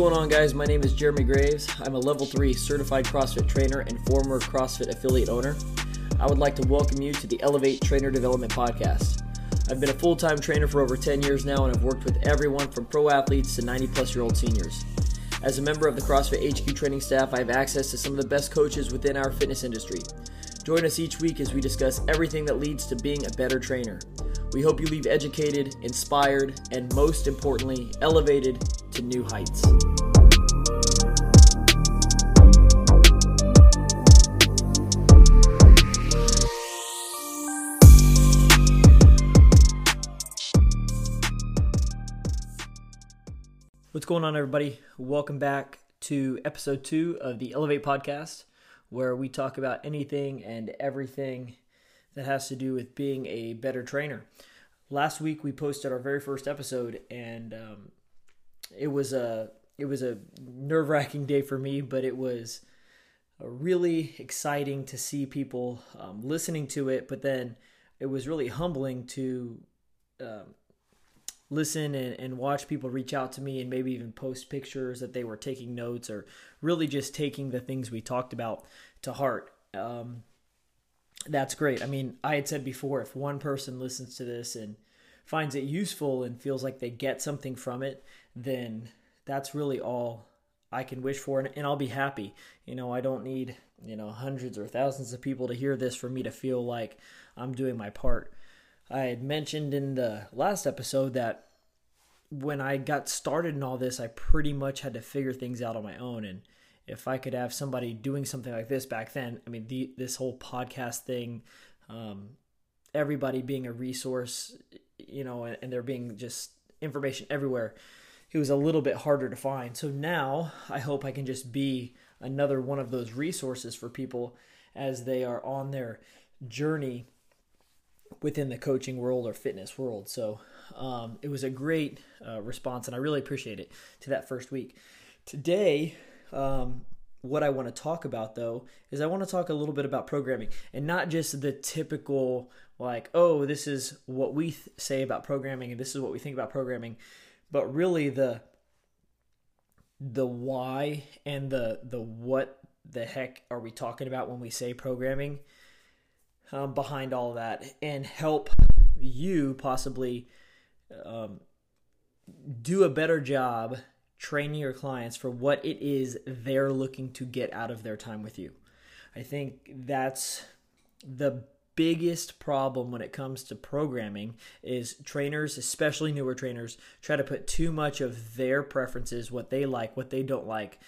going on, guys? My name is Jeremy Graves. I'm a level 3 certified CrossFit trainer and former CrossFit affiliate owner. I would like to welcome you to the Elevate Trainer Development Podcast. I've been a full-time trainer for over 10 years now, and I've worked with everyone from pro athletes to 90-plus-year-old seniors. As a member of the CrossFit HQ training staff, I have access to some of the best coaches within our fitness industry. Join us each week as we discuss everything that leads to being a better trainer. We hope you leave educated, inspired, and most importantly, elevated to new heights. What's going on, everybody? Welcome back to episode 2 of the Elevate Podcast, where we talk about anything and everything that has to do with being a better trainer. Last week we posted our very first episode, and it was a nerve-wracking day for me, but it was really exciting to see people listening to it. But then it was really humbling to listen and watch people reach out to me and maybe even post pictures that they were taking notes or really just taking the things we talked about to heart. That's great. I mean, I had said before, if one person listens to this and finds it useful and feels like they get something from it, then that's really all I can wish for, and I'll be happy. You know, I don't need, hundreds or thousands of people to hear this for me to feel like I'm doing my part. I had mentioned in the last episode that when I got started in all this, I pretty much had to figure things out on my own, and if I could have somebody doing something like this back then, I mean, this whole podcast thing, everybody being a resource, and there being just information everywhere, it was a little bit harder to find. So now I hope I can just be another one of those resources for people as they are on their journey within the coaching world or fitness world. So it was a great response, and I really appreciate it to that first week. Today, what I want to talk about, though, is I want to talk a little bit about programming, and not just the typical, like, oh, this is what we say about programming and this is what we think about programming, but really the why and the what the heck are we talking about when we say programming behind all that, and help you possibly do a better job training your clients for what it is they're looking to get out of their time with you. I think that's the biggest problem when it comes to programming, is trainers, especially newer trainers, try to put too much of their preferences, what they like, what they don't like,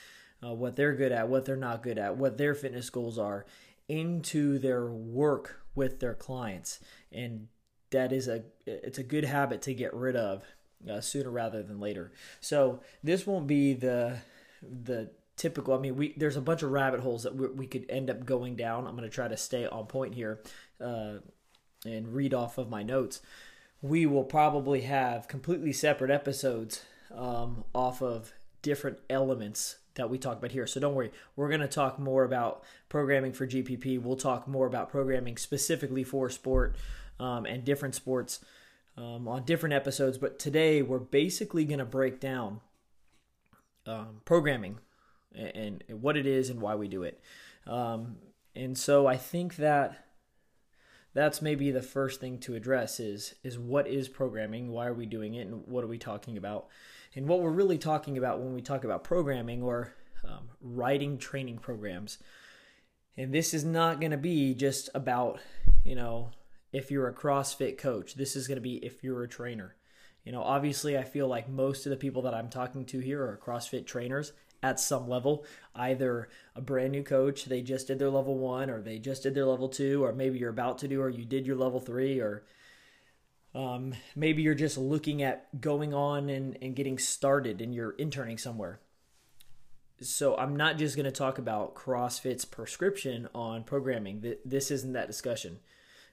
what they're good at, what they're not good at, what their fitness goals are, into their work with their clients. And that is it's a good habit to get rid of sooner rather than later. So this won't be the typical. I mean, there's a bunch of rabbit holes that we could end up going down. I'm going to try to stay on point here and read off of my notes. We will probably have completely separate episodes off of different elements that we talk about here. So don't worry, we're going to talk more about programming for GPP. We'll talk more about programming specifically for sport and different sports on different episodes, but today we're basically going to break down programming and what it is and why we do it. And so I think that's maybe the first thing to address is what is programming, why are we doing it, and what are we talking about? And what we're really talking about when we talk about programming or writing training programs, and this is not going to be just about, if you're a CrossFit coach. This is going to be if you're a trainer. Obviously I feel like most of the people that I'm talking to here are CrossFit trainers at some level, either a brand new coach, they just did their level 1, or they just did their level 2, or maybe you're about to do, or you did your level 3, or maybe you're just looking at going on and getting started and you're interning somewhere. So I'm not just going to talk about CrossFit's prescription on programming. This isn't that discussion.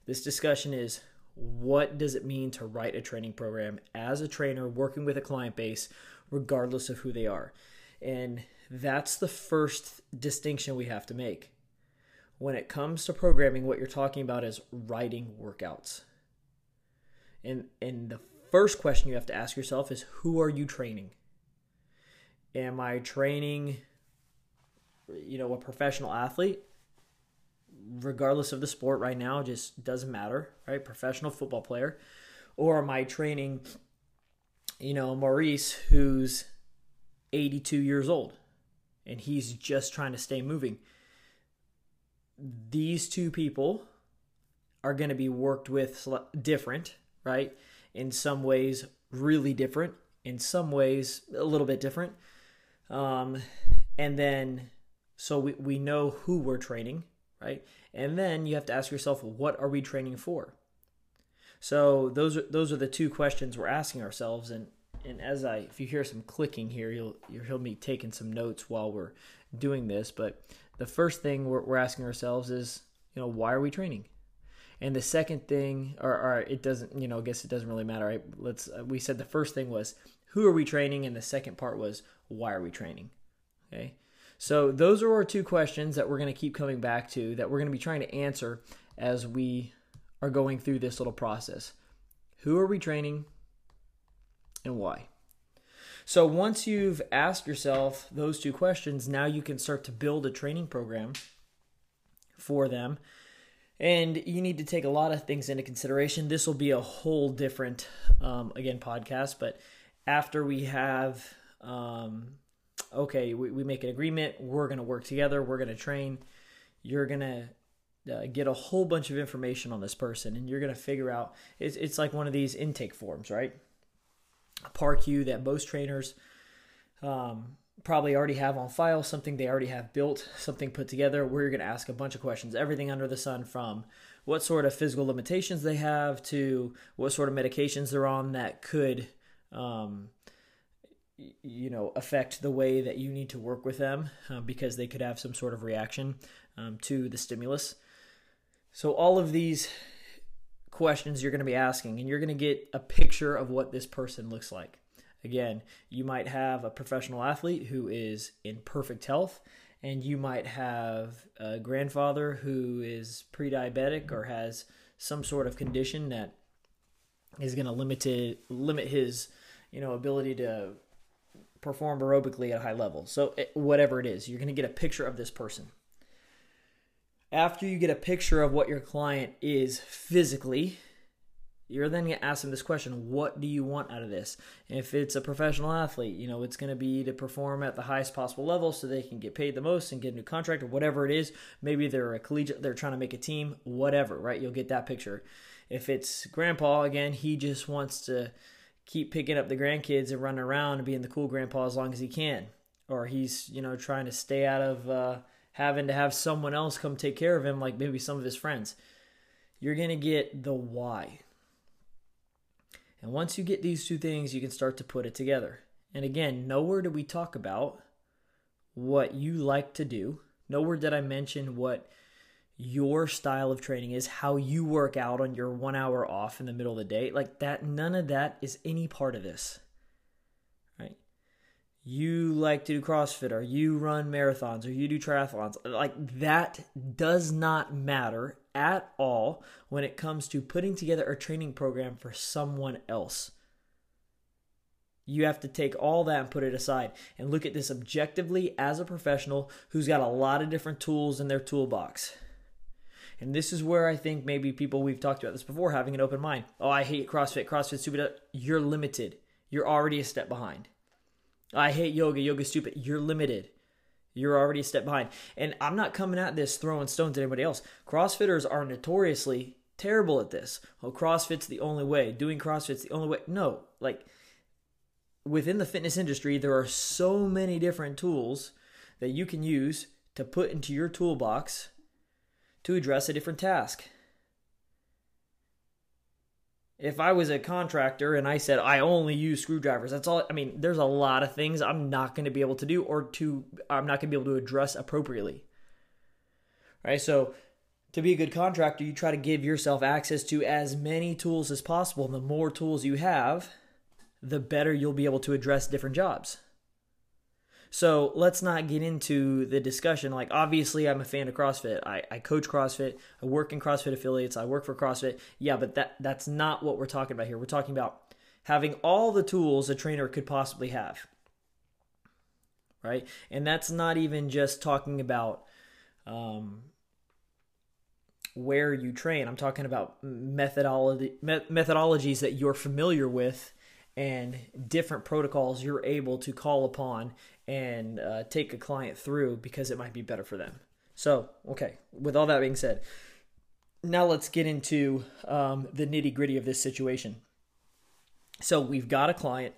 This discussion is, what does it mean to write a training program as a trainer working with a client base, regardless of who they are? And that's the first distinction we have to make. When it comes to programming, what you're talking about is writing workouts. And the first question you have to ask yourself is, who are you training? Am I training, a professional athlete? Regardless of the sport right now, just doesn't matter, right? Professional football player. Or am I training, Maurice, who's 82 years old and he's just trying to stay moving? These two people are going to be worked with different, right? In some ways, really different. In some ways, a little bit different. And then, so we know who we're training, right? And then you have to ask yourself, what are we training for? So those are the two questions we're asking ourselves. And as if you hear some clicking here, you'll hear me taking some notes while we're doing this. But the first thing we're asking ourselves is, why are we training? And the second thing, or it doesn't, I guess it doesn't really matter. Right? We said the first thing was, who are we training? And the second part was, why are we training? Okay. So those are our two questions that we're going to keep coming back to, that we're going to be trying to answer as we are going through this little process. Who are we training and why? So once you've asked yourself those two questions, now you can start to build a training program for them. And you need to take a lot of things into consideration. This will be a whole different, podcast. But after we have, we make an agreement. We're going to work together. We're going to train. You're going to get a whole bunch of information on this person. And you're going to figure out, it's like one of these intake forms, right? ParQ that most trainers probably already have on file, something they already have built, something put together, where you're going to ask a bunch of questions, everything under the sun, from what sort of physical limitations they have to what sort of medications they're on that could, affect the way that you need to work with them, because they could have some sort of reaction to the stimulus. So all of these questions you're going to be asking, and you're going to get a picture of what this person looks like. Again, you might have a professional athlete who is in perfect health, and you might have a grandfather who is pre-diabetic or has some sort of condition that is going to limit his, ability to perform aerobically at a high level. So whatever it is, you're going to get a picture of this person. After you get a picture of what your client is physically, you're then going to ask them this question: what do you want out of this? If it's a professional athlete, it's going to be to perform at the highest possible level so they can get paid the most and get a new contract, or whatever it is. Maybe they're a collegiate, they're trying to make a team, whatever, right? You'll get that picture. If it's grandpa, again, he just wants to keep picking up the grandkids and running around and being the cool grandpa as long as he can. Or he's, trying to stay out of having to have someone else come take care of him, like maybe some of his friends. You're going to get the why. And once you get these two things, you can start to put it together. And again, nowhere do we talk about what you like to do. Nowhere did I mention what your style of training is, how you work out on your 1 hour off in the middle of the day. Like that, none of that is any part of this, right? You like to do CrossFit, or you run marathons, or you do triathlons. Like that does not matter at all when it comes to putting together a training program for someone else. You have to take all that and put it aside and look at this objectively as a professional who's got a lot of different tools in their toolbox. And this is where I think maybe people, we've talked about this before, having an open mind. Oh, I hate CrossFit. CrossFit's stupid. You're limited. You're already a step behind. I hate yoga. Yoga's stupid. You're limited. You're already a step behind. And I'm not coming at this throwing stones at anybody else. CrossFitters are notoriously terrible at this. Oh, CrossFit's the only way. Doing CrossFit's the only way. No, like within the fitness industry, there are so many different tools that you can use to put into your toolbox to address a different task. If I was a contractor and I said, I only use screwdrivers, that's all. I mean, there's a lot of things I'm not going to be able to do, I'm not going to be able to address appropriately. All right. So to be a good contractor, you try to give yourself access to as many tools as possible. And the more tools you have, the better you'll be able to address different jobs. So let's not get into the discussion. Like, obviously, I'm a fan of CrossFit. I coach CrossFit. I work in CrossFit affiliates. I work for CrossFit. Yeah, but that's not what we're talking about here. We're talking about having all the tools a trainer could possibly have. right? And that's not even just talking about where you train. I'm talking about methodologies that you're familiar with and different protocols you're able to call upon and take a client through because it might be better for them. So, okay, with all that being said, now let's get into the nitty-gritty of this situation. So we've got a client,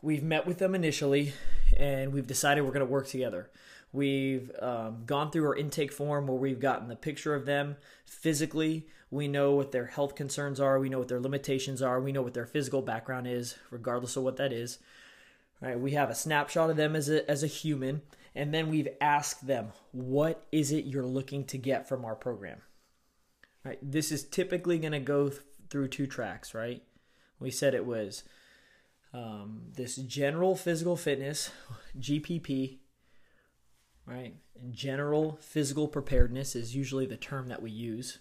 we've met with them initially, and we've decided we're going to work together. We've gone through our intake form where we've gotten the picture of them physically. We know what their health concerns are. We know what their limitations are. We know what their physical background is, regardless of what that is. All right, we have a snapshot of them as a human, and then we've asked them, what is it you're looking to get from our program? All right, this is typically going to go through two tracks, right? We said it was this general physical fitness, GPP, right? General physical preparedness is usually the term that we use,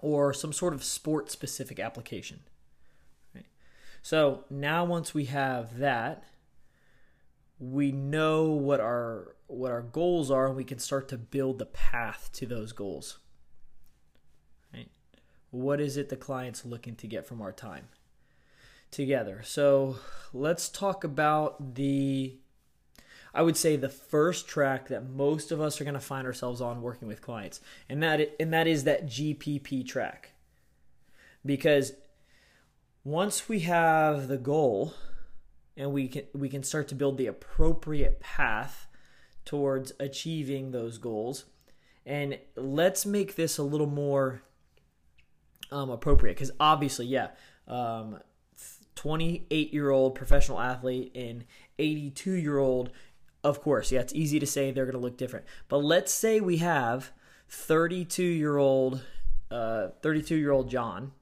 or some sort of sport-specific application. Right? So now once we have that, we know what our goals are, and we can start to build the path to those goals. Right? What is it the client's looking to get from our time together? So let's talk about the first track that most of us are going to find ourselves on working with clients, and that is that GPP track. Because once we have the goal and we can start to build the appropriate path towards achieving those goals, and let's make this a little more appropriate, because obviously, 28-year-old professional athlete and 82-year-old, of course, it's easy to say they're going to look different. But let's say we have 32-year-old John,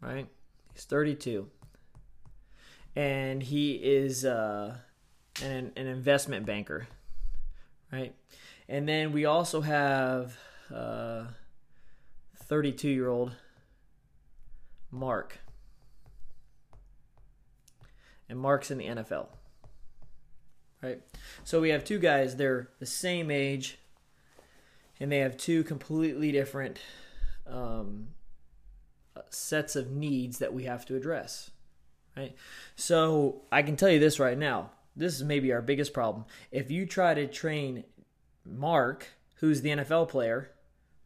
right? He's 32, and he is an investment banker, right? And then we also have 32-year-old Mark, and Mark's in the NFL. Right? So we have two guys, they're the same age, and they have two completely different sets of needs that we have to address. Right? So I can tell you this right now. This is maybe our biggest problem. If you try to train Mark, who's the NFL player,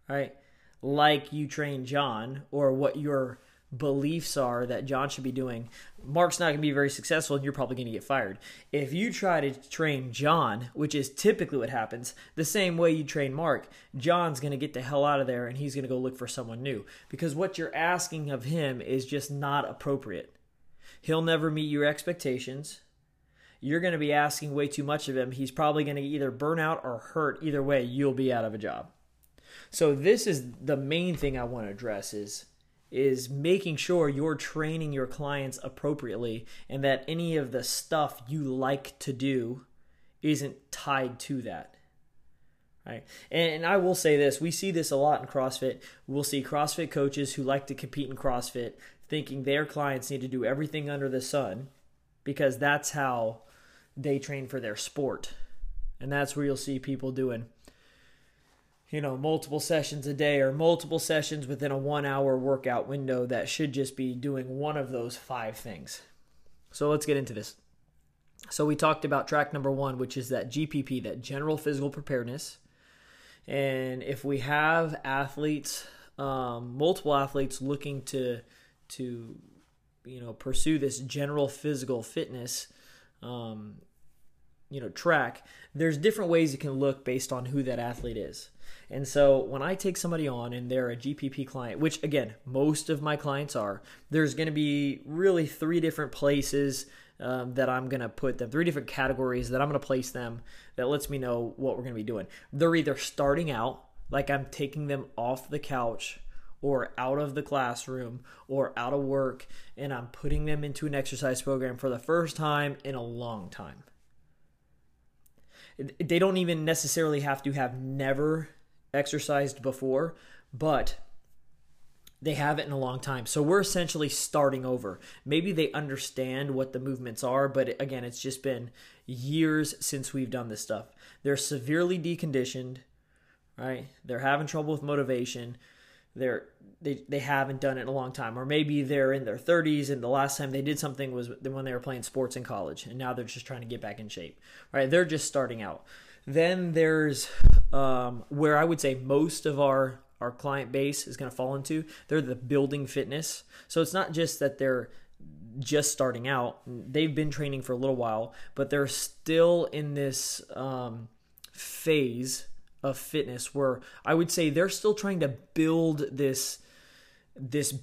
right, like you train John, or what your beliefs are that John should be doing, Mark's not going to be very successful, and you're probably going to get fired. If you try to train John, which is typically what happens, the same way you train Mark, John's going to get the hell out of there, and he's going to go look for someone new, because what you're asking of him is just not appropriate. He'll never meet your expectations. You're going to be asking way too much of him. He's probably going to either burn out or hurt. Either way, you'll be out of a job. So this is the main thing I want to address is making sure you're training your clients appropriately, and that any of the stuff you like to do isn't tied to that. Right? And I will say this, we see this a lot in CrossFit. We'll see CrossFit coaches who like to compete in CrossFit thinking their clients need to do everything under the sun because that's how they train for their sport. And that's where you'll see people doing multiple sessions a day, or multiple sessions within a 1 hour workout window that should just be doing one of those five things. So let's get into this. So we talked about track number one, which is that GPP, that general physical preparedness. And if we have athletes, multiple athletes looking to pursue this general physical fitness, track, there's different ways you can look based on who that athlete is. And so when I take somebody on and they're a GPP client, which again, most of my clients are, there's going to be really three different places that I'm going to put them, three different categories that I'm going to place them that lets me know what we're going to be doing. They're either starting out, like I'm taking them off the couch or out of the classroom or out of work, and I'm putting them into an exercise program for the first time in a long time. They don't even necessarily have to have never exercised before, but they haven't in a long time. So we're essentially starting over. Maybe they understand what the movements are, but again, it's just been years since we've done this stuff. They're severely deconditioned, right? They're having trouble with motivation. They haven't done it in a long time. Or maybe they're in their 30s and the last time they did something was when they were playing sports in college, and now they're just trying to get back in shape, right? They're just starting out. Then there's where I would say most of our client base is going to fall into. They're the building fitness. So it's not just that they're just starting out. They've been training for a little while, but they're still in this phase of fitness where I would say they're still trying to build this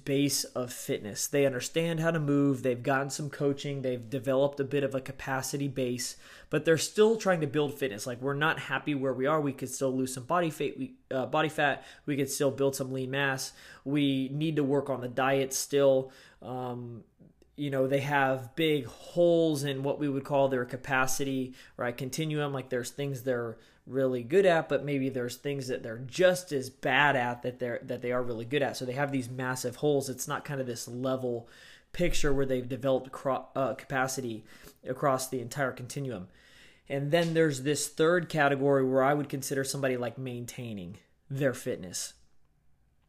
base of fitness. They understand how to move. They've gotten some coaching. They've developed a bit of a capacity base, but they're still trying to build fitness. Like, we're not happy where we are. We could still lose some body fat. We could still build some lean mass. We need to work on the diet still. You know, they have big holes in what we would call their capacity, right? Continuum. Like, there's things they're really good at, but maybe there's things that they're just as bad at that they are really good at. So they have these massive holes. It's not kind of this level picture where they've developed capacity across the entire continuum. And then there's this third category where I would consider somebody like maintaining their fitness,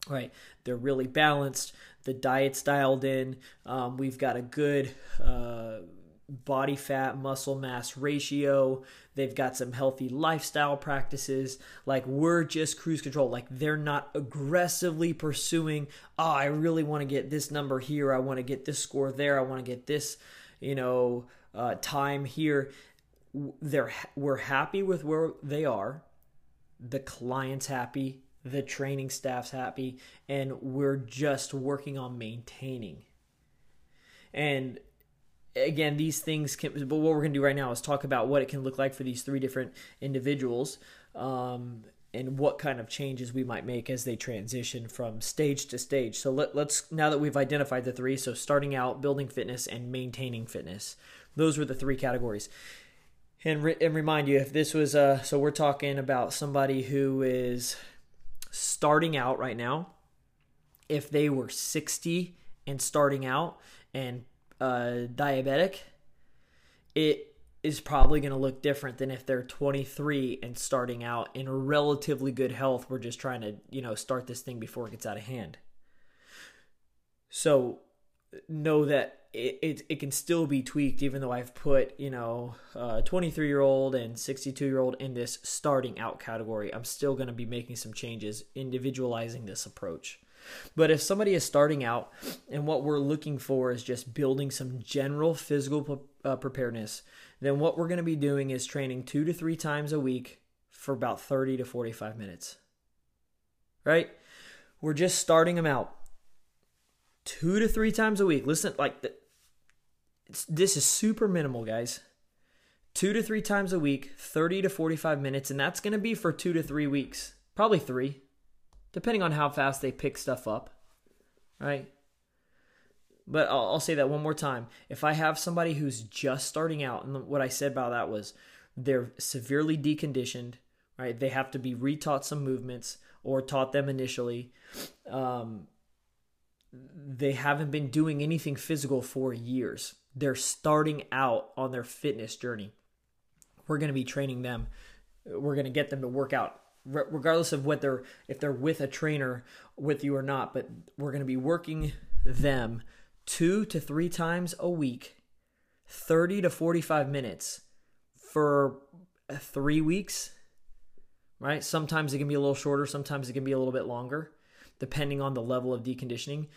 right? They're really balanced. The diet's dialed in. We've got a good body fat, muscle mass ratio. They've got some healthy lifestyle practices. Like, we're just cruise control. Like, they're not aggressively pursuing, oh, I really want to get this number here. I want to get this score there. I want to get this, time here. We're happy with where they are. The client's happy. The training staff's happy, and we're just working on maintaining. And again, these things but what we're going to do right now is talk about what it can look like for these three different individuals, and what kind of changes we might make as they transition from stage to stage. So let's, now that we've identified the three, so starting out, building fitness, and maintaining fitness. Those were the three categories. And remind you, if this was, so we're talking about somebody who is starting out right now. If they were 60 and starting out and diabetic, it is probably going to look different than if they're 23 and starting out in relatively good health. We're just trying to, start this thing before it gets out of hand. So know that it can still be tweaked, even though I've put, 23-year-old and 62-year-old in this starting out category. I'm still going to be making some changes, individualizing this approach. But if somebody is starting out and what we're looking for is just building some general physical preparedness, then what we're going to be doing is training 2 to 3 times a week for about 30 to 45 minutes, right? We're just starting them out. 2 to 3 times a week. Listen, this is super minimal, guys. 2 to 3 times a week, 30 to 45 minutes, and that's going to be for 2 to 3 weeks, probably 3, depending on how fast they pick stuff up, right? But I'll say that one more time. If I have somebody who's just starting out, and what I said about that was they're severely deconditioned, right? They have to be retaught some movements or taught them initially. They haven't been doing anything physical for years. They're starting out on their fitness journey. We're going to be training them. We're going to get them to work out, regardless of if they're with a trainer with you or not. But we're going to be working them 2 to 3 times a week, 30 to 45 minutes for 3 weeks, right? Sometimes it can be a little shorter. Sometimes it can be a little bit longer, depending on the level of deconditioning.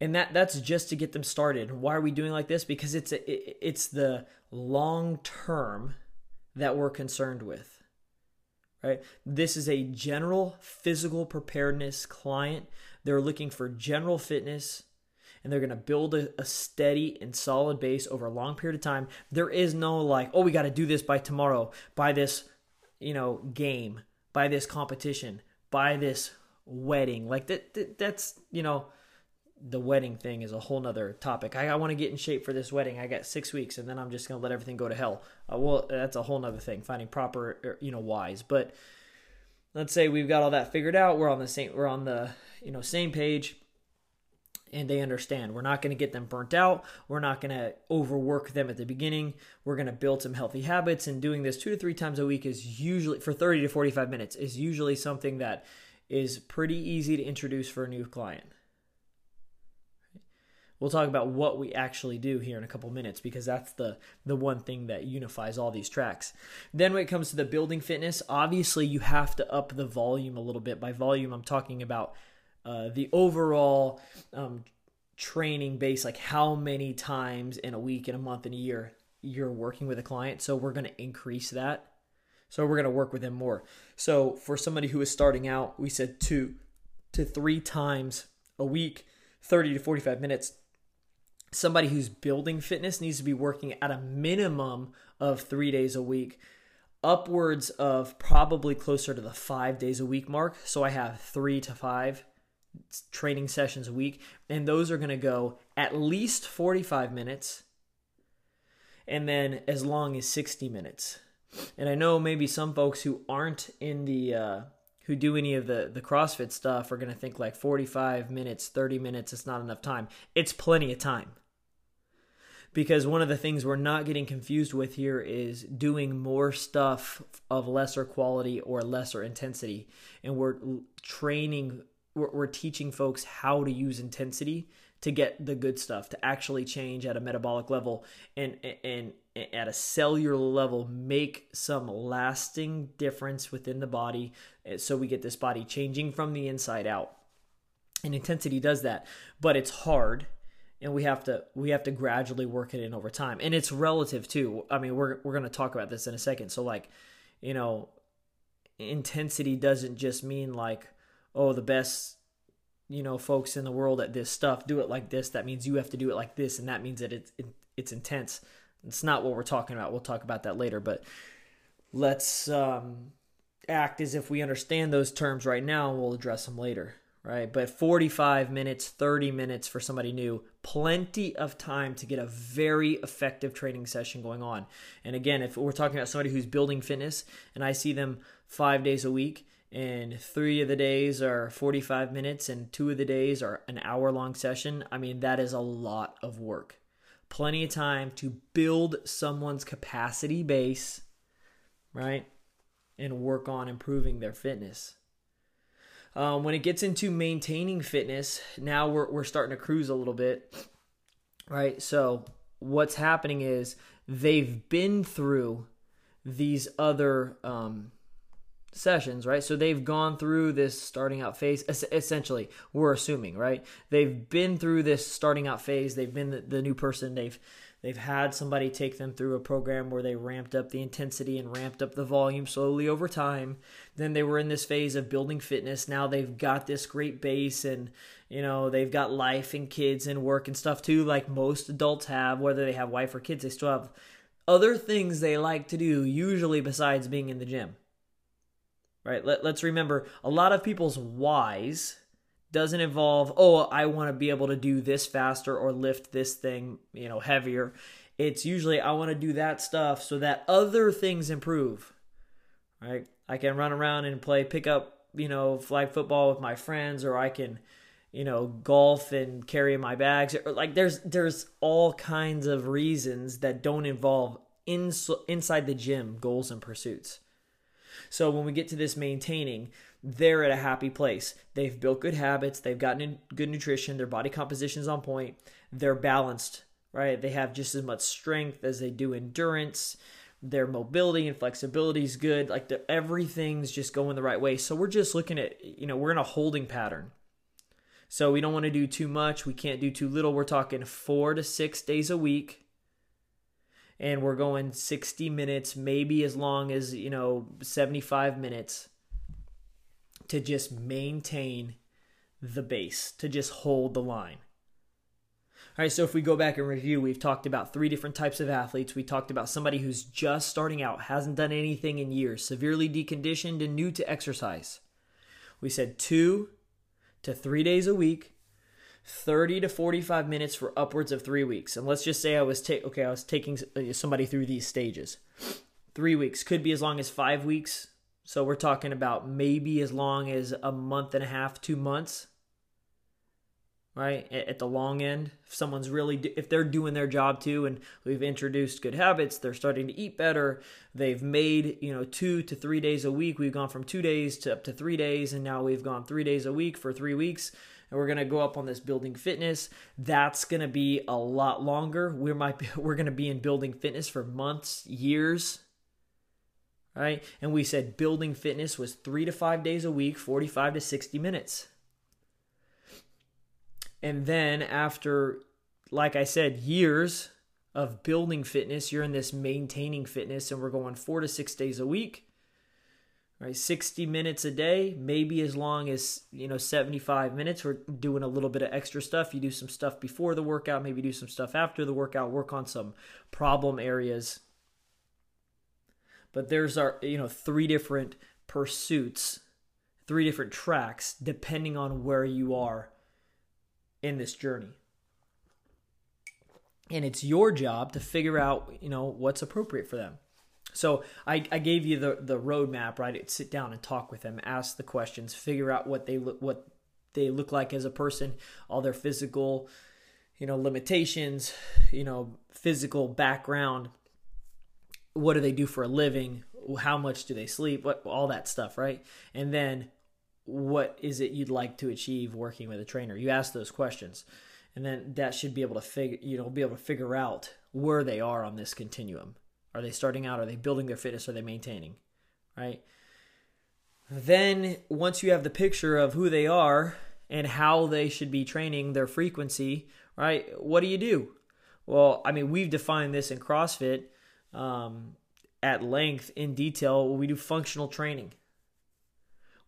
And that's just to get them started. Why are we doing like this? Because it's the long term that we're concerned with, right? This is a general physical preparedness client. They're looking for general fitness, and they're going to build a steady and solid base over a long period of time. There is no like, oh, we got to do this by tomorrow, by this, game, by this competition, by this wedding. Like that's the wedding thing is a whole nother topic. I want to get in shape for this wedding. I got 6 weeks, and then I'm just gonna let everything go to hell. Well, that's a whole nother thing, finding proper wise. But let's say we've got all that figured out. We're on the same page. and they understand. We're not going to get them burnt out. We're not going to overwork them at the beginning. We're going to build some healthy habits, and doing this 2 to 3 times a week is usually, for 30 to 45 minutes, is usually something that is pretty easy to introduce for a new client. We'll talk about what we actually do here in a couple minutes, because that's the one thing that unifies all these tracks. Then when it comes to the building fitness, obviously you have to up the volume a little bit. By volume, I'm talking about the overall training base, like how many times in a week, in a month, in a year you're working with a client. So we're going to increase that. So we're going to work with them more. So for somebody who is starting out, we said 2 to 3 times a week, 30 to 45 minutes. Somebody who's building fitness needs to be working at a minimum of 3 days a week, upwards of probably closer to the 5 days a week mark. So I have 3 to 5 training sessions a week, and those are going to go at least 45 minutes and then as long as 60 minutes. And I know maybe some folks who aren't in the, who do any of the CrossFit stuff are going to think like 45 minutes, 30 minutes, it's not enough time. It's plenty of time. Because one of the things we're not getting confused with here is doing more stuff of lesser quality or lesser intensity. And we're training, we're teaching folks how to use intensity to get the good stuff, to actually change at a metabolic level and at a cellular level, make some lasting difference within the body, so we get this body changing from the inside out. And intensity does that, but it's hard, and we have to gradually work it in over time. And it's relative too. I mean, we're going to talk about this in a second. So like, you know, intensity doesn't just mean like, oh, the best, you know, folks in the world at this stuff do it like this. That means you have to do it like this, and that means that it's intense. It's not what we're talking about. We'll talk about that later, but let's act as if we understand those terms right now, and we'll address them later, right? But 45 minutes, 30 minutes for somebody new, plenty of time to get a very effective training session going on. And again, if we're talking about somebody who's building fitness and I see them 5 days a week, and 3 of the days are 45 minutes and 2 of the days are an hour-long session, I mean, that is a lot of work. Plenty of time to build someone's capacity base, right, and work on improving their fitness. When it gets into maintaining fitness, now we're starting to cruise a little bit, right? So what's happening is they've been through these other sessions, right? So they've gone through this starting out phase, essentially, we're assuming, right? They've been through this starting out phase. They've been the new person. They've had somebody take them through a program where they ramped up the intensity and ramped up the volume slowly over time. Then they were in this phase of building fitness. Now they've got this great base, and, you know, they've got life and kids and work and stuff too, like most adults have. Whether they have wife or kids, they still have other things they like to do, usually besides being in the gym. Right? Let's remember, a lot of people's whys doesn't involve, oh, I want to be able to do this faster or lift this thing, you know, heavier. It's usually, I want to do that stuff so that other things improve, right? I can run around and play pickup, you know, flag football with my friends, or I can, you know, golf and carry my bags. Like there's all kinds of reasons that don't involve inside the gym goals and pursuits. So when we get to this maintaining, they're at a happy place. They've built good habits. They've gotten good nutrition. Their body composition is on point. They're balanced, right? They have just as much strength as they do endurance. Their mobility and flexibility is good. Like everything's just going the right way. So we're just looking at, you know, we're in a holding pattern. So we don't want to do too much. We can't do too little. We're talking 4 to 6 days a week. And we're going 60 minutes, maybe as long as, you know, 75 minutes to just maintain the base, to just hold the line. All right, so if we go back and review, we've talked about 3 different types of athletes. We talked about somebody who's just starting out, hasn't done anything in years, severely deconditioned and new to exercise. We said 2 to 3 days a week, 30 to 45 minutes for upwards of 3 weeks. And let's just say I was taking somebody through these stages. 3 weeks could be as long as 5 weeks. So we're talking about maybe as long as a month and a half, 2 months. right? At the long end, if someone's really, if they're doing their job too, and we've introduced good habits, they're starting to eat better, they've made, 2 to 3 days a week, we've gone from 2 days to up to 3 days, and now we've gone 3 days a week for 3 weeks, and we're going to go up on this building fitness. That's going to be a lot longer. We're going to be in building fitness for months, years, right? And we said building fitness was 3 to 5 days a week, 45 to 60 minutes. And then after, like I said, years of building fitness, you're in this maintaining fitness, and we're going 4 to 6 days a week, right? 60 minutes a day, maybe as long as, 75 minutes. We're doing a little bit of extra stuff. You do some stuff before the workout, maybe do some stuff after the workout, work on some problem areas. But there's our, 3 different pursuits, 3 different tracks, depending on where you are in this journey. And it's your job to figure out, what's appropriate for them. So I gave you the roadmap, right? Sit down and talk with them, ask the questions, figure out what they look like as a person, all their physical, limitations, physical background. What do they do for a living? How much do they sleep? What, all that stuff, right? And then what is it you'd like to achieve working with a trainer? You ask those questions, and then that should be able to figure out where they are on this continuum. Are they starting out? Are they building their fitness? Are they maintaining? Right? Then once you have the picture of who they are and how they should be training, their frequency, right? What do? Well, we've defined this in CrossFit at length in detail. We do functional training.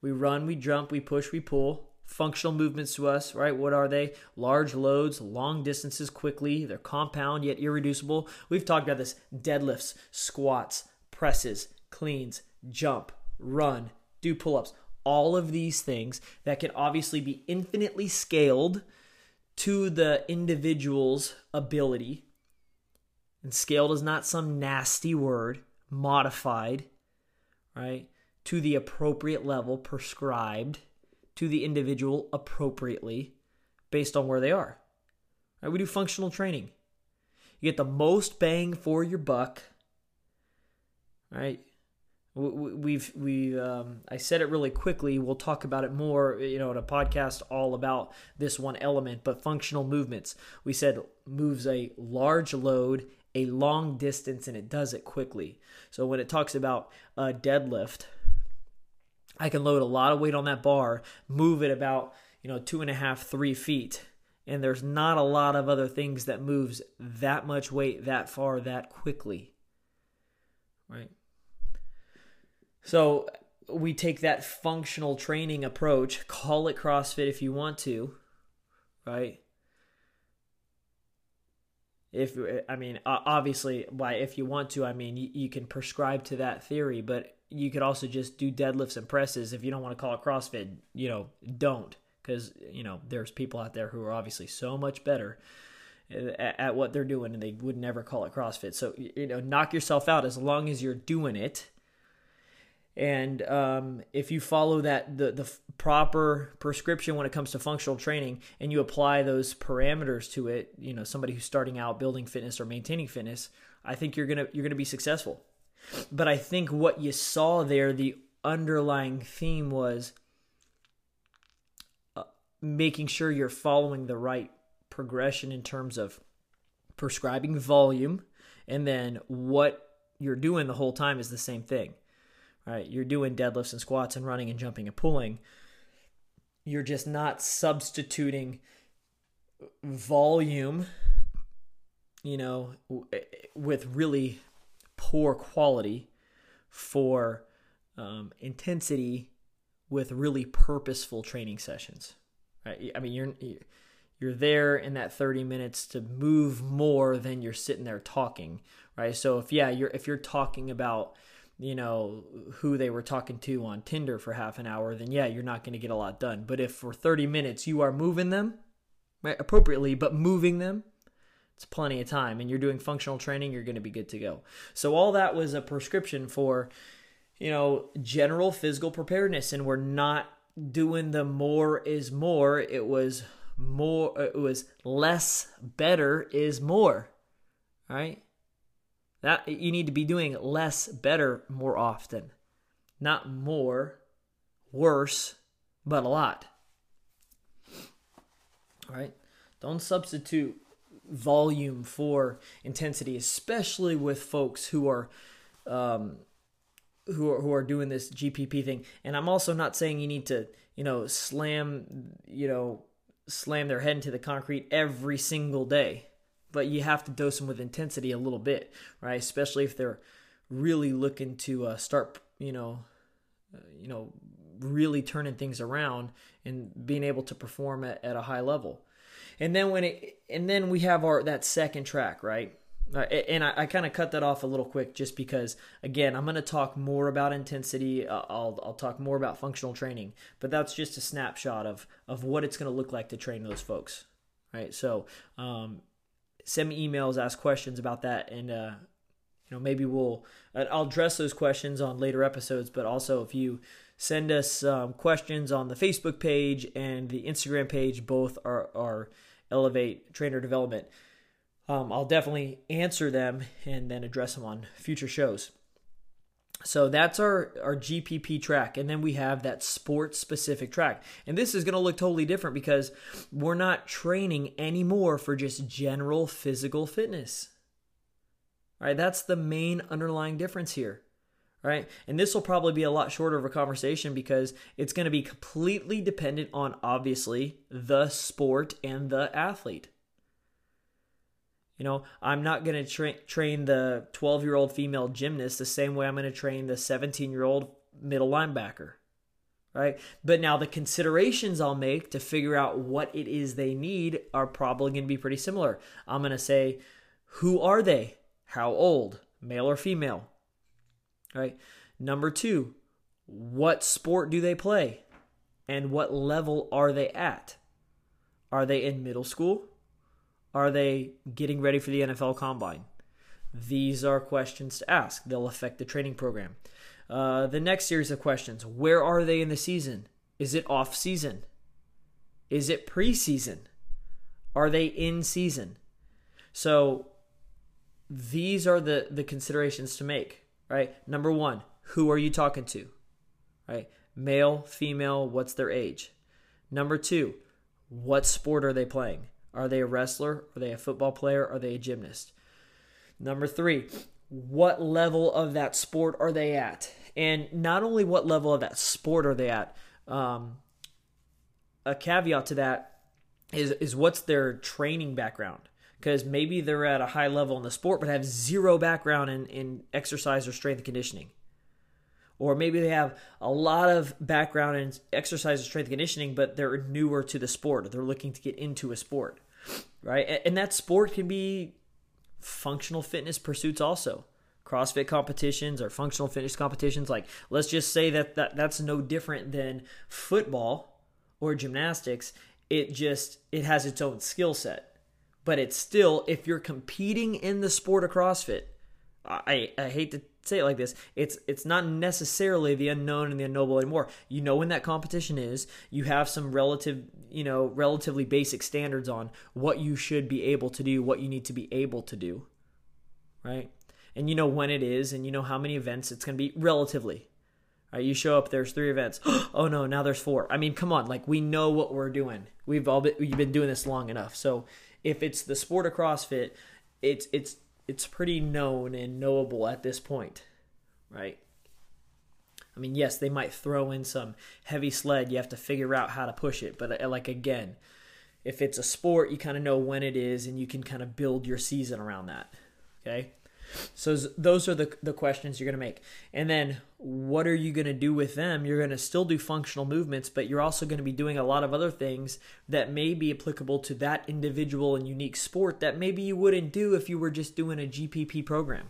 We run, we jump, we push, we pull. Functional movements to us, right? What are they? Large loads, long distances quickly. They're compound yet irreducible. We've talked about this. Deadlifts, squats, presses, cleans, jump, run, do pull-ups. All of these things that can obviously be infinitely scaled to the individual's ability. And scaled is not some nasty word. Modified, right? To the appropriate level, prescribed to the individual appropriately based on where they are. Right, we do functional training. You get the most bang for your buck. Right? I said it really quickly. We'll talk about it more, in a podcast all about this one element, but functional movements. We said moves a large load, a long distance, and it does it quickly. So when it talks about a deadlift, I can load a lot of weight on that bar, move it about, 2.5, 3 feet. And there's not a lot of other things that moves that much weight that far that quickly. Right? So we take that functional training approach, call it CrossFit if you want to, right? Obviously, why if you want to, you can prescribe to that theory, but you could also just do deadlifts and presses. If you don't want to call it CrossFit, don't, because, there's people out there who are obviously so much better at what they're doing, and they would never call it CrossFit. So, knock yourself out as long as you're doing it. And if you follow that the proper prescription when it comes to functional training, and you apply those parameters to it, somebody who's starting out building fitness or maintaining fitness, I think you're gonna be successful. But I think what you saw there, the underlying theme was making sure you're following the right progression in terms of prescribing volume, and then what you're doing the whole time is the same thing. Right, you're doing deadlifts and squats and running and jumping and pulling. You're just not substituting volume, with really poor quality for intensity with really purposeful training sessions. Right? You're there in that 30 minutes to move more than you're sitting there talking. Right? So if you're talking about who they were talking to on Tinder for half an hour, then you're not going to get a lot done. But if for 30 minutes you are moving them, right, appropriately, but moving them, it's plenty of time, and you're doing functional training, you're going to be good to go. So all that was a prescription for, general physical preparedness, and we're not doing the more is more. It was more, it was less better is more, all right? That you need to be doing less better more often, not more, worse, but a lot, all right? Don't substitute volume for intensity, especially with folks who are doing this GPP thing. And I'm also not saying you need to, slam their head into the concrete every single day, but you have to dose them with intensity a little bit, right? Especially if they're really looking to start, really turning things around and being able to perform at a high level. And then we have that second track, right? And I kind of cut that off a little quick just because, again, I'm going to talk more about intensity. I'll talk more about functional training, but that's just a snapshot of what it's going to look like to train those folks, right? So send me emails, ask questions about that, and maybe I'll address those questions on later episodes. But also, if you send us questions on the Facebook page and the Instagram page, both are Elevate Trainer Development. I'll definitely answer them and then address them on future shows. So that's our GPP track. And then we have that sports-specific track. And this is going to look totally different because we're not training anymore for just general physical fitness. All right, that's the main underlying difference here. All right, and this will probably be a lot shorter of a conversation because it's going to be completely dependent on, obviously, the sport and the athlete. I'm not going to train the 12-year-old female gymnast the same way I'm going to train the 17-year-old middle linebacker, right? But now the considerations I'll make to figure out what it is they need are probably going to be pretty similar. I'm going to say, who are they? How old? Male or female? Right? Number two, what sport do they play? And what level are they at? Are they in middle school? Are they getting ready for the NFL Combine? These are questions to ask. They'll affect the training program. The next series of questions, where are they in the season? Is it off season? Is it preseason? Are they in season? So these are the considerations to make, right? Number one, who are you talking to? Right? Male, female, what's their age? Number two, what sport are they playing? Are they a wrestler? Are they a football player? Are they a gymnast? Number three, what level of that sport are they at? And not only what level of that sport are they at, a caveat to that is what's their training background? Because maybe they're at a high level in the sport but have zero background in exercise or strength conditioning. Or maybe they have a lot of background in exercise and strength conditioning, but they're newer to the sport, or they're looking to get into a sport, right? And that sport can be functional fitness pursuits also. CrossFit competitions or functional fitness competitions. Like, let's just say that's no different than football or gymnastics. It has its own skill set. But it's still, if you're competing in the sport of CrossFit, I hate to say it like this, it's not necessarily the unknown and the unknowable anymore. When that competition is, you have some relatively basic standards on what you should be able to do, what you need to be able to do, right? And you know when it is, and you know how many events it's going to be relatively. Right? You show up, there's 3 events. Oh no, now there's 4. I mean, come on, like, we know what we're doing. You've been doing this long enough. So if it's the sport of CrossFit, it's pretty known and knowable at this point, right? I mean, yes, they might throw in some heavy sled. You have to figure out how to push it. But, like, again, if it's a sport, you kind of know when it is, and you can kind of build your season around that, okay? So those are the questions you're going to make. And then what are you going to do with them? You're going to still do functional movements, but you're also going to be doing a lot of other things that may be applicable to that individual and unique sport that maybe you wouldn't do if you were just doing a GPP program,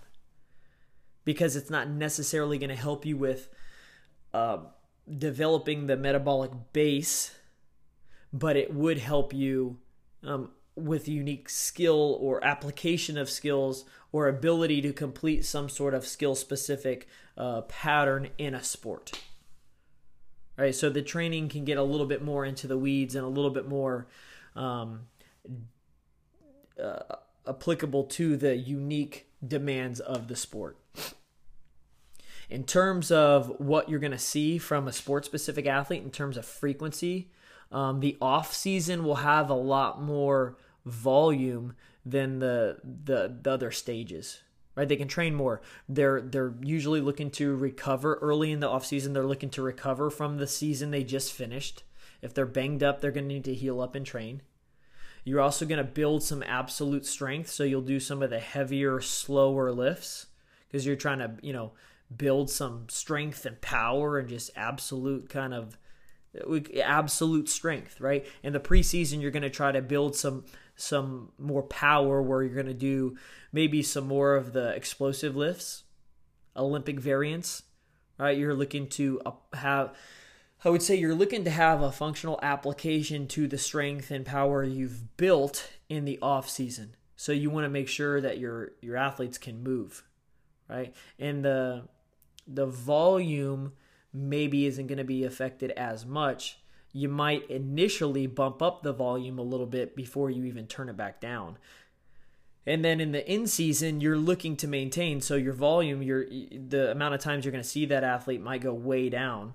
because it's not necessarily going to help you with developing the metabolic base, but it would help you with unique skill or application of skills or ability to complete some sort of skill-specific pattern in a sport. All right, so the training can get a little bit more into the weeds and a little bit more applicable to the unique demands of the sport. In terms of what you're going to see from a sport-specific athlete in terms of frequency, the off-season will have a lot more volume than the other stages, right? They can train more. They're usually looking to recover early in the off-season. They're looking to recover from the season they just finished. If they're banged up, they're going to need to heal up and train. You're also going to build some absolute strength, so you'll do some of the heavier, slower lifts because you're trying to, build some strength and power and just absolute strength, right? In the preseason, you're going to try to build some more power where you're going to do maybe some more of the explosive lifts, Olympic variants, right? You're looking to have... I would say you're looking to have a functional application to the strength and power you've built in the off season. So you want to make sure that your athletes can move, right? And the volume maybe isn't going to be affected as much. You might initially bump up the volume a little bit before you even turn it back down. And then in the in-season, you're looking to maintain. So your volume, the amount of times you're going to see that athlete might go way down,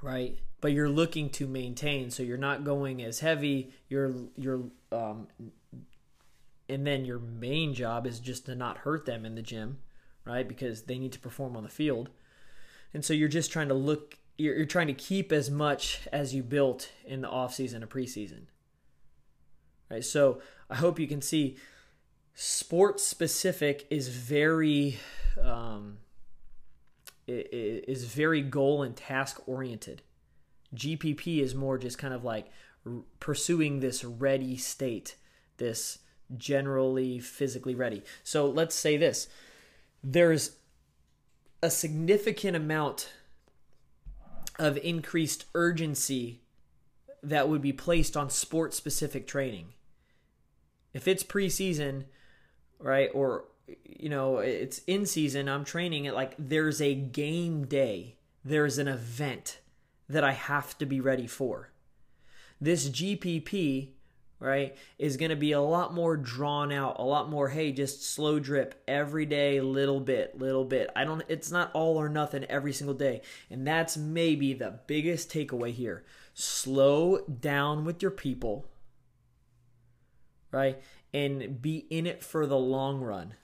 right? But you're looking to maintain, so you're not going as heavy. And then your main job is just to not hurt them in the gym, right? Because they need to perform on the field, and so you're just trying to look. You're trying to keep as much as you built in the off season and preseason, right? So I hope you can see, sport specific is very. It is very goal and task oriented. GPP is more just kind of like pursuing this ready state, this generally physically ready. So let's say this. There's a significant amount of increased urgency that would be placed on sport-specific training. If it's preseason, right, or it's in season, I'm training it like there's a game day. There's an event that I have to be ready for. This GPP, right, is going to be a lot more drawn out, a lot more, hey, just slow drip every day, little bit. It's not all or nothing every single day. And that's maybe the biggest takeaway here. Slow down with your people, right, and be in it for the long run.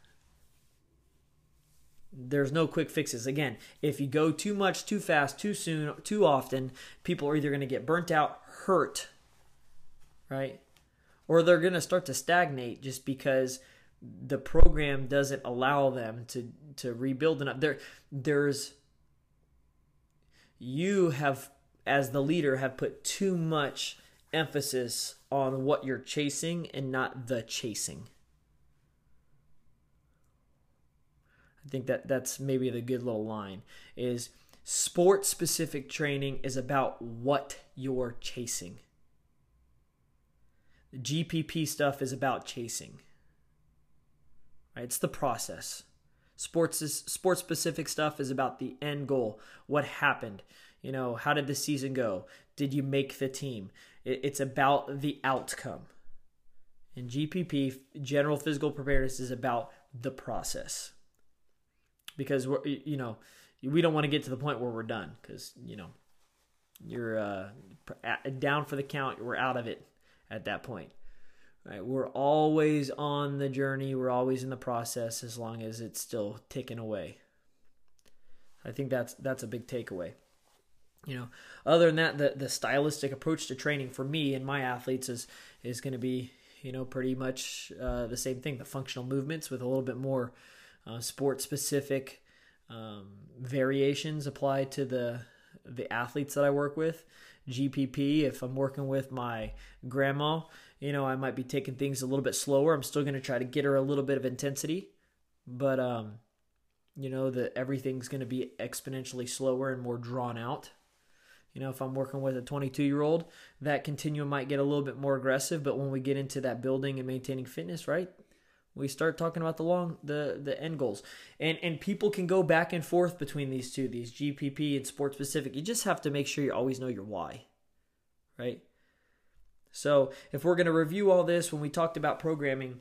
There's no quick fixes. Again, if you go too much, too fast, too soon, too often, people are either going to get burnt out, hurt, right? Or they're going to start to stagnate just because the program doesn't allow them to rebuild enough. You have, as the leader, have put too much emphasis on what you're chasing and not the chasing. I think that's maybe the good little line is sport-specific training is about what you're chasing. The GPP stuff is about chasing. Right? It's the process. Sport-specific stuff is about the end goal. What happened? How did the season go? Did you make the team? It's about the outcome. And GPP, general physical preparedness, is about the process. Because we don't want to get to the point where we're done. Because you're down for the count. We're out of it at that point. Right? We're always on the journey. We're always in the process as long as it's still ticking away. I think that's a big takeaway. Other than that, the stylistic approach to training for me and my athletes is going to be pretty much the same thing. The functional movements with a little bit more. Sport-specific variations apply to the athletes that I work with. GPP, if I'm working with my grandma, I might be taking things a little bit slower. I'm still going to try to get her a little bit of intensity, but everything's going to be exponentially slower and more drawn out. If I'm working with a 22-year-old, that continuum might get a little bit more aggressive. But when we get into that building and maintaining fitness, right? We start talking about the end goals. And people can go back and forth between these two, these GPP and sport specific. You just have to make sure you always know your why, right? So if we're going to review all this, when we talked about programming,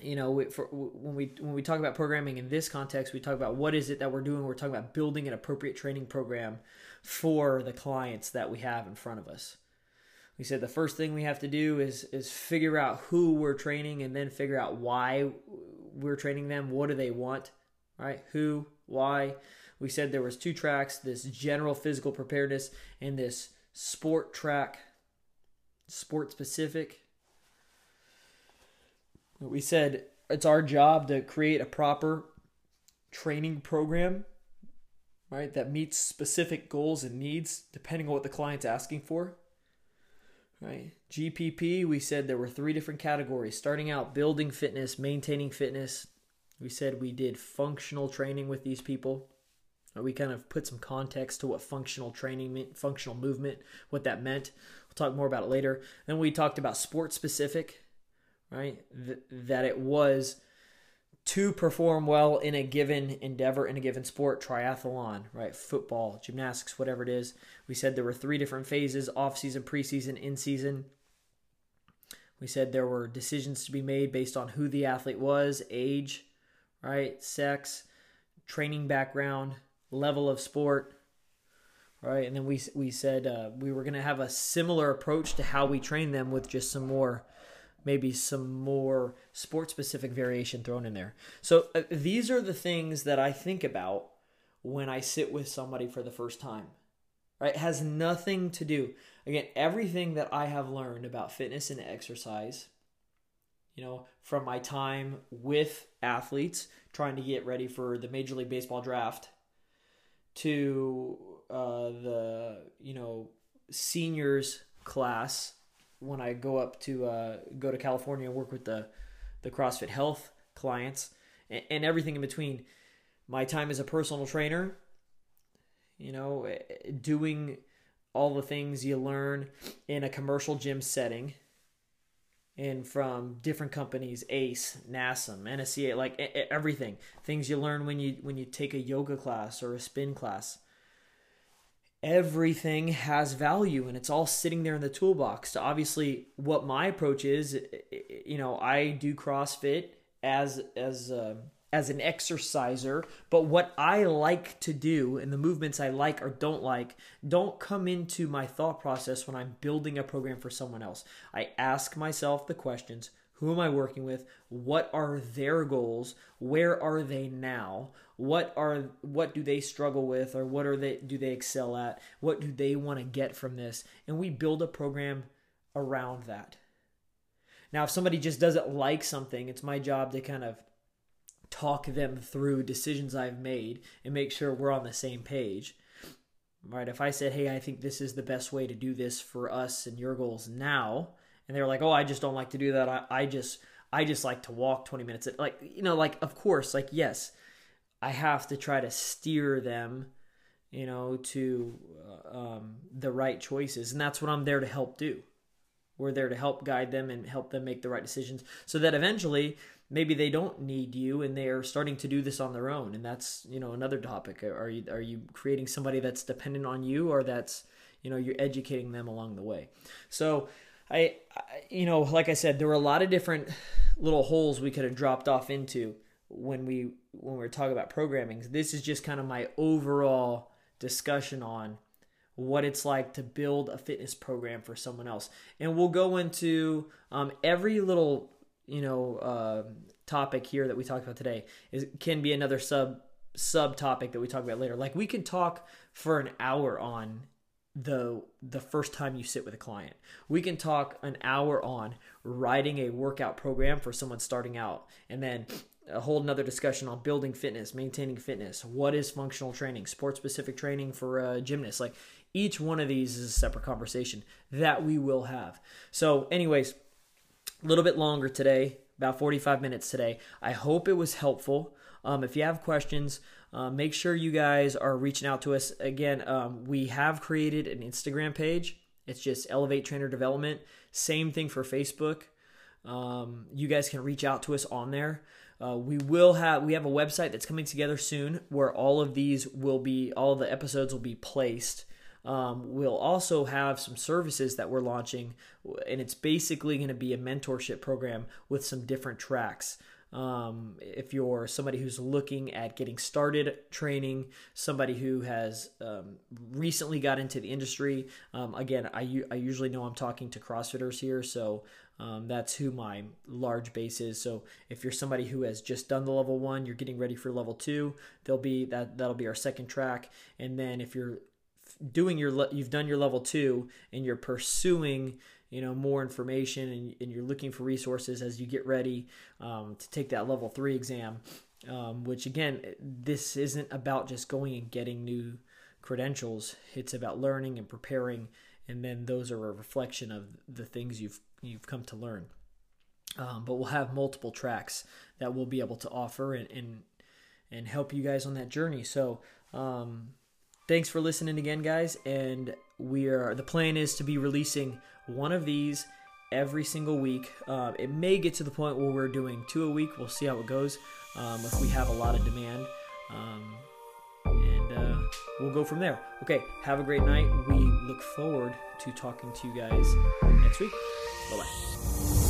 you know, when we talk about programming in this context, we talk about what is it that we're doing. We're talking about building an appropriate training program for the clients that we have in front of us. We said the first thing we have to do is figure out who we're training, and then figure out why we're training them. What do they want, right? Who, why. We said there was two tracks, this general physical preparedness and this sport track, sport specific. We said it's our job to create a proper training program, right, that meets specific goals and needs depending on what the client's asking for. Right. GPP, we said there were three different categories, starting out building fitness, maintaining fitness. We said we did functional training with these people. We kind of put some context to what functional training meant, functional movement, what that meant. We'll talk more about it later. Then we talked about sport specific, right? That it was to perform well in a given endeavor, in a given sport, triathlon, right? Football, gymnastics, whatever it is. We said there were three different phases, off-season, preseason, in-season. We said there were decisions to be made based on who the athlete was, age, right? Sex, training background, level of sport, right? And then we said we were going to have a similar approach to how we train them with just some more, maybe some more sport-specific variation thrown in there. So these are the things that I think about when I sit with somebody for the first time, right? It has nothing to do. Again, everything that I have learned about fitness and exercise, you know, from my time with athletes trying to get ready for the Major League Baseball draft to the, you know, seniors class when I go up to go to California and work with the CrossFit Health clients and everything in between, my time as a personal trainer, you know, doing all the things you learn in a commercial gym setting and from different companies, ACE, NASM, NSCA, like everything, things you learn when you take a yoga class or a spin class. Everything has value, and it's all sitting there in the toolbox. So obviously what my approach is, you know, I do CrossFit as an exerciser, but what I like to do and the movements I like or don't like don't come into my thought process when I'm building a program for someone else. I ask myself the questions: who am I working with? What are their goals? Where are they now? What do they struggle with, or do they excel at? What do they want to get from this? And we build a program around that. Now, if somebody just doesn't like something, it's my job to kind of talk them through decisions I've made and make sure we're on the same page. Right? If I said, hey, I think this is the best way to do this for us and your goals now, and they're like, oh, I just don't like to do that. I just like to walk 20 minutes. Like, you know, like, of course, like, yes, I have to try to steer them, you know, to the right choices. And that's what I'm there to help do. We're there to help guide them and help them make the right decisions so that eventually maybe they don't need you and they are starting to do this on their own. And that's, you know, another topic. Are you creating somebody that's dependent on you, or that's, you know, you're educating them along the way? So I, you know, like I said, there were a lot of different little holes we could have dropped off into when we were talking about programming. This is just kind of my overall discussion on what it's like to build a fitness program for someone else. And we'll go into every little, you know, topic here that we talked about today can be another subtopic that we talk about later. Like, we can talk for an hour on the first time you sit with a client. We can talk an hour on writing a workout program for someone starting out, and then a whole another discussion on building fitness, maintaining fitness, what is functional training, sport specific training for gymnasts. Like, each one of these is a separate conversation that we will have. So anyways, a little bit longer today, about 45 minutes today. I hope it was helpful. If you have questions, make sure you guys are reaching out to us. Again, we have created an Instagram page. It's just Elevate Trainer Development. Same thing for Facebook. You guys can reach out to us on there. We have a website that's coming together soon where all of the episodes will be placed. We'll also have some services that we're launching, and it's basically going to be a mentorship program with some different tracks. If you're somebody who's looking at getting started training, somebody who has recently got into the industry, again, I usually know I'm talking to CrossFitters here, so that's who my large base is. So if you're somebody who has just done the level one, you're getting ready for level two, there'll be that'll be our second track. And then if you're doing you've done your level two and you're pursuing more information and you're looking for resources as you get ready to take that level three exam, which again, this isn't about just going and getting new credentials. It's about learning and preparing, and then those are a reflection of the things you've come to learn. But we'll have multiple tracks that we'll be able to offer and help you guys on that journey. So thanks for listening again, guys, and the plan is to be releasing one of these every single week. It may get to the point where we're doing two a week. We'll see how it goes, if we have a lot of demand, and we'll go from there. Okay, have a great night. We look forward to talking to you guys next week. Bye-bye.